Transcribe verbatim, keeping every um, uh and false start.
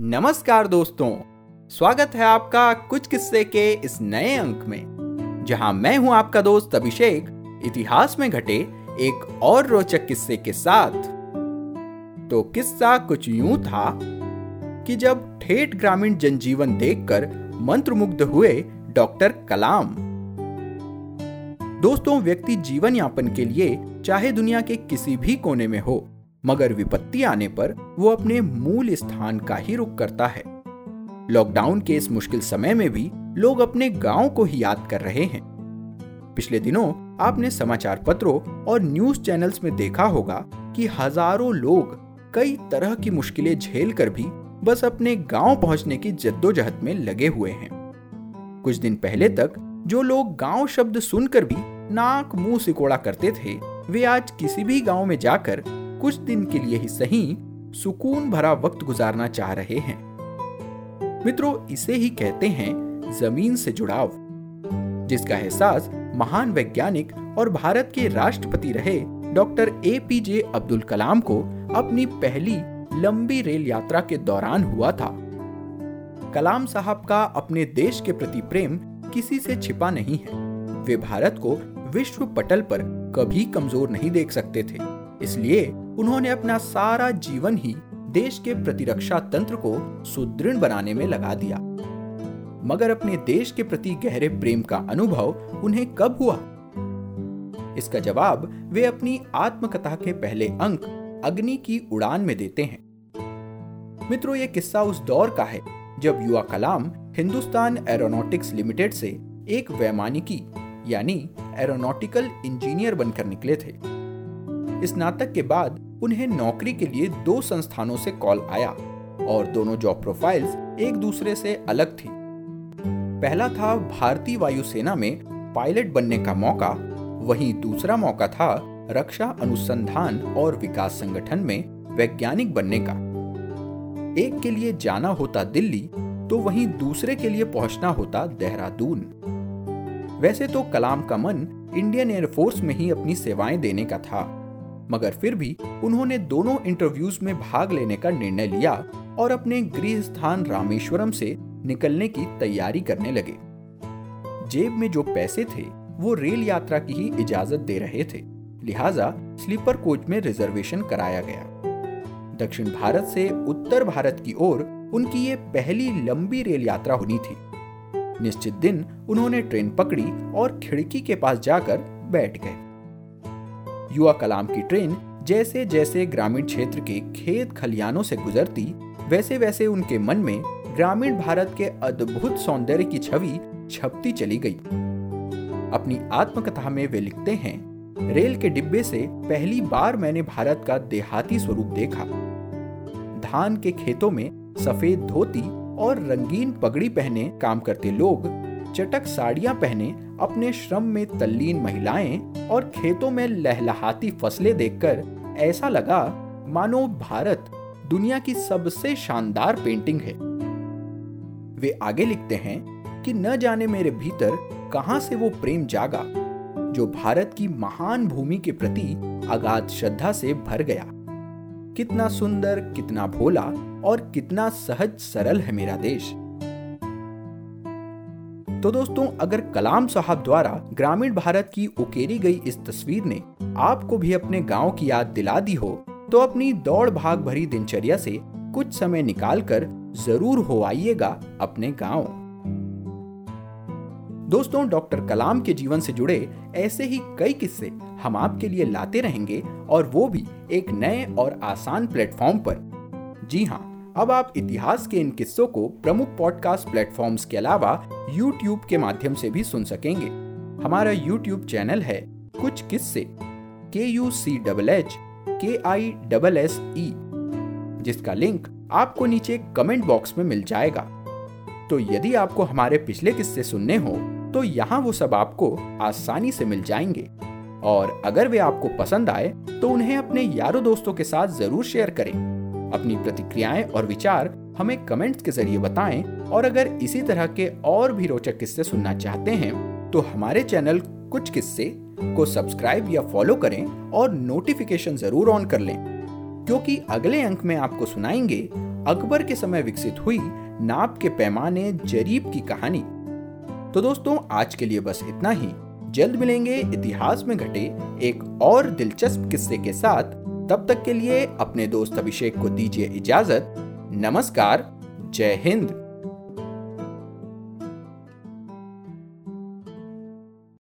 नमस्कार दोस्तों, स्वागत है आपका कुछ किस्से के इस नए अंक में, जहां मैं हूं आपका दोस्त अभिषेक, इतिहास में घटे एक और रोचक किस्से के साथ। तो किस्सा कुछ यूं था कि जब ठेठ ग्रामीण जनजीवन देखकर मंत्रमुग्ध हुए डॉ. कलाम। दोस्तों, व्यक्ति जीवन यापन के लिए चाहे दुनिया के किसी भी कोने में हो, मगर विपत्ति आने पर वो अपने मूल स्थान का ही रुख करता है। लॉकडाउन के इस मुश्किल समय में भी लोग अपने गांव को ही याद कर रहे हैं। पिछले दिनों आपने समाचार पत्रों और न्यूज चैनल्स में देखा होगा कि हजारों लोग कई तरह की मुश्किलें झेल कर भी बस अपने गांव पहुंचने की जद्दोजहद में लगे हुए हैं। कुछ दिन पहले तक जो लोग गांव शब्द सुनकर भी नाक मुंह सिकोड़ा करते थे, वे आज किसी भी गांव में जाकर कुछ दिन के लिए ही सही सुकून भरा वक्त गुजारना चाह रहे हैं। मित्रों, इसे ही कहते हैं जमीन से जुड़ाव, जिसका एहसास महान वैज्ञानिक और भारत के राष्ट्रपति रहे डॉ. ए पी जे अब्दुल कलाम को अपनी पहली लंबी रेल यात्रा के दौरान हुआ था। कलाम साहब का अपने देश के प्रति प्रेम किसी से छिपा नहीं है। वे भारत को विश्व पटल पर कभी कमजोर नहीं देख सकते थे, इसलिए उन्होंने अपना सारा जीवन ही देश के प्रतिरक्षा तंत्र को सुदृढ़ बनाने में लगा दिया। मगर अपने देश के प्रति गहरे प्रेम का अनुभव उन्हें कब हुआ? इसका जवाब वे अपनी आत्मकथा के पहले अंक अग्नि की उड़ान में देते हैं। मित्रों, यह किस्सा उस दौर का है जब युवा कलाम हिंदुस्तान एरोनॉटिक्स लिमिटेड से एक वैमानिकी यानी एरोनॉटिकल इंजीनियर बनकर निकले थे। स्नातक के बाद उन्हें नौकरी के लिए दो संस्थानों से कॉल आया और दोनों जॉब प्रोफाइल्स एक दूसरे से अलग थी। पहला था भारतीय वायुसेना में पायलट बनने का मौका, वहीं दूसरा मौका था रक्षा अनुसंधान और विकास संगठन में वैज्ञानिक बनने का। एक के लिए जाना होता दिल्ली, तो वहीं दूसरे के लिए पहुंचना होता देहरादून। वैसे तो कलाम का मन इंडियन एयरफोर्स में ही अपनी सेवाएं देने का था, मगर फिर भी उन्होंने दोनों इंटरव्यूज में भाग लेने का निर्णय लिया और अपने गृह स्थान रामेश्वरम से निकलने की तैयारी करने लगे। जेब में जो पैसे थे वो रेल यात्रा की ही इजाजत दे रहे थे, लिहाजा स्लीपर कोच में रिजर्वेशन कराया गया। दक्षिण भारत से उत्तर भारत की ओर उनकी ये पहली लंबी रेल यात्रा होनी थी। निश्चित दिन उन्होंने ट्रेन पकड़ी और खिड़की के पास जाकर बैठ गए। युवा कलाम की ट्रेन जैसे जैसे ग्रामीण क्षेत्र के खेत खलियानों से गुजरती, वैसे वैसे उनके मन में ग्रामीण भारत के अद्भुत सौंदर्य की छवि छपती चली गई। अपनी आत्मकथा में वे लिखते हैं, रेल के डिब्बे से पहली बार मैंने भारत का देहाती स्वरूप देखा। धान के खेतों में सफेद धोती और रंगीन पगड़ी पहने काम करते लोग, चटक साड़ियां पहने अपने श्रम में तल्लीन महिलाएं और खेतों में लहलहाती फसलें देखकर ऐसा लगा मानो भारत दुनिया की सबसे शानदार पेंटिंग है। वे आगे लिखते हैं कि न जाने मेरे भीतर कहां से वो प्रेम जागा जो भारत की महान भूमि के प्रति अगाध श्रद्धा से भर गया। कितना सुंदर, कितना भोला और कितना सहज सरल है मेरा देश। तो दोस्तों, अगर कलाम साहब द्वारा ग्रामीण भारत की उकेरी गई इस तस्वीर ने आपको भी अपने गांव की याद दिला दी हो, तो अपनी दौड़ भाग भरी दिनचर्या से कुछ समय निकालकर जरूर हो आइएगा अपने गांव। दोस्तों, डॉ. कलाम के जीवन से जुड़े ऐसे ही कई किस्से हम आपके लिए लाते रहेंगे, और वो भी एक नए और आसान प्लेटफॉर्म पर। जी हाँ, अब आप इतिहास के इन किस्सों को प्रमुख पॉडकास्ट प्लेटफॉर्म्स के अलावा यूट्यूब के माध्यम से भी सुन सकेंगे। हमारा यूट्यूब चैनल है कुछ किस्से, के यू सी एच एच के आई एस एस ई, जिसका लिंक आपको नीचे कमेंट बॉक्स में मिल जाएगा। तो यदि आपको हमारे पिछले किस्से सुनने हो तो यहाँ वो सब आपको आसानी से मिल जाएंगे, और अगर वे आपको पसंद आए तो उन्हें अपने यारों दोस्तों के साथ जरूर शेयर करें। अपनी प्रतिक्रियाएं और विचार हमें कमेंट्स के जरिए बताएं, और अगर इसी तरह के और भी रोचक किस्से सुनना चाहते हैं तो हमारे चैनल कुछ किस्से को सब्सक्राइब या फॉलो करें और नोटिफिकेशन जरूर ऑन कर लें, क्योंकि अगले अंक में आपको सुनाएंगे अकबर के समय विकसित हुई नाप के पैमाने जरीब की कहानी। तो दोस्तों आज के लिए बस इतना ही। जल्द मिलेंगे इतिहास में घटे एक और दिलचस्प किस्से के साथ। तब तक के लिए अपने दोस्त अभिषेक को दीजिए इजाजत। नमस्कार, जय हिंद।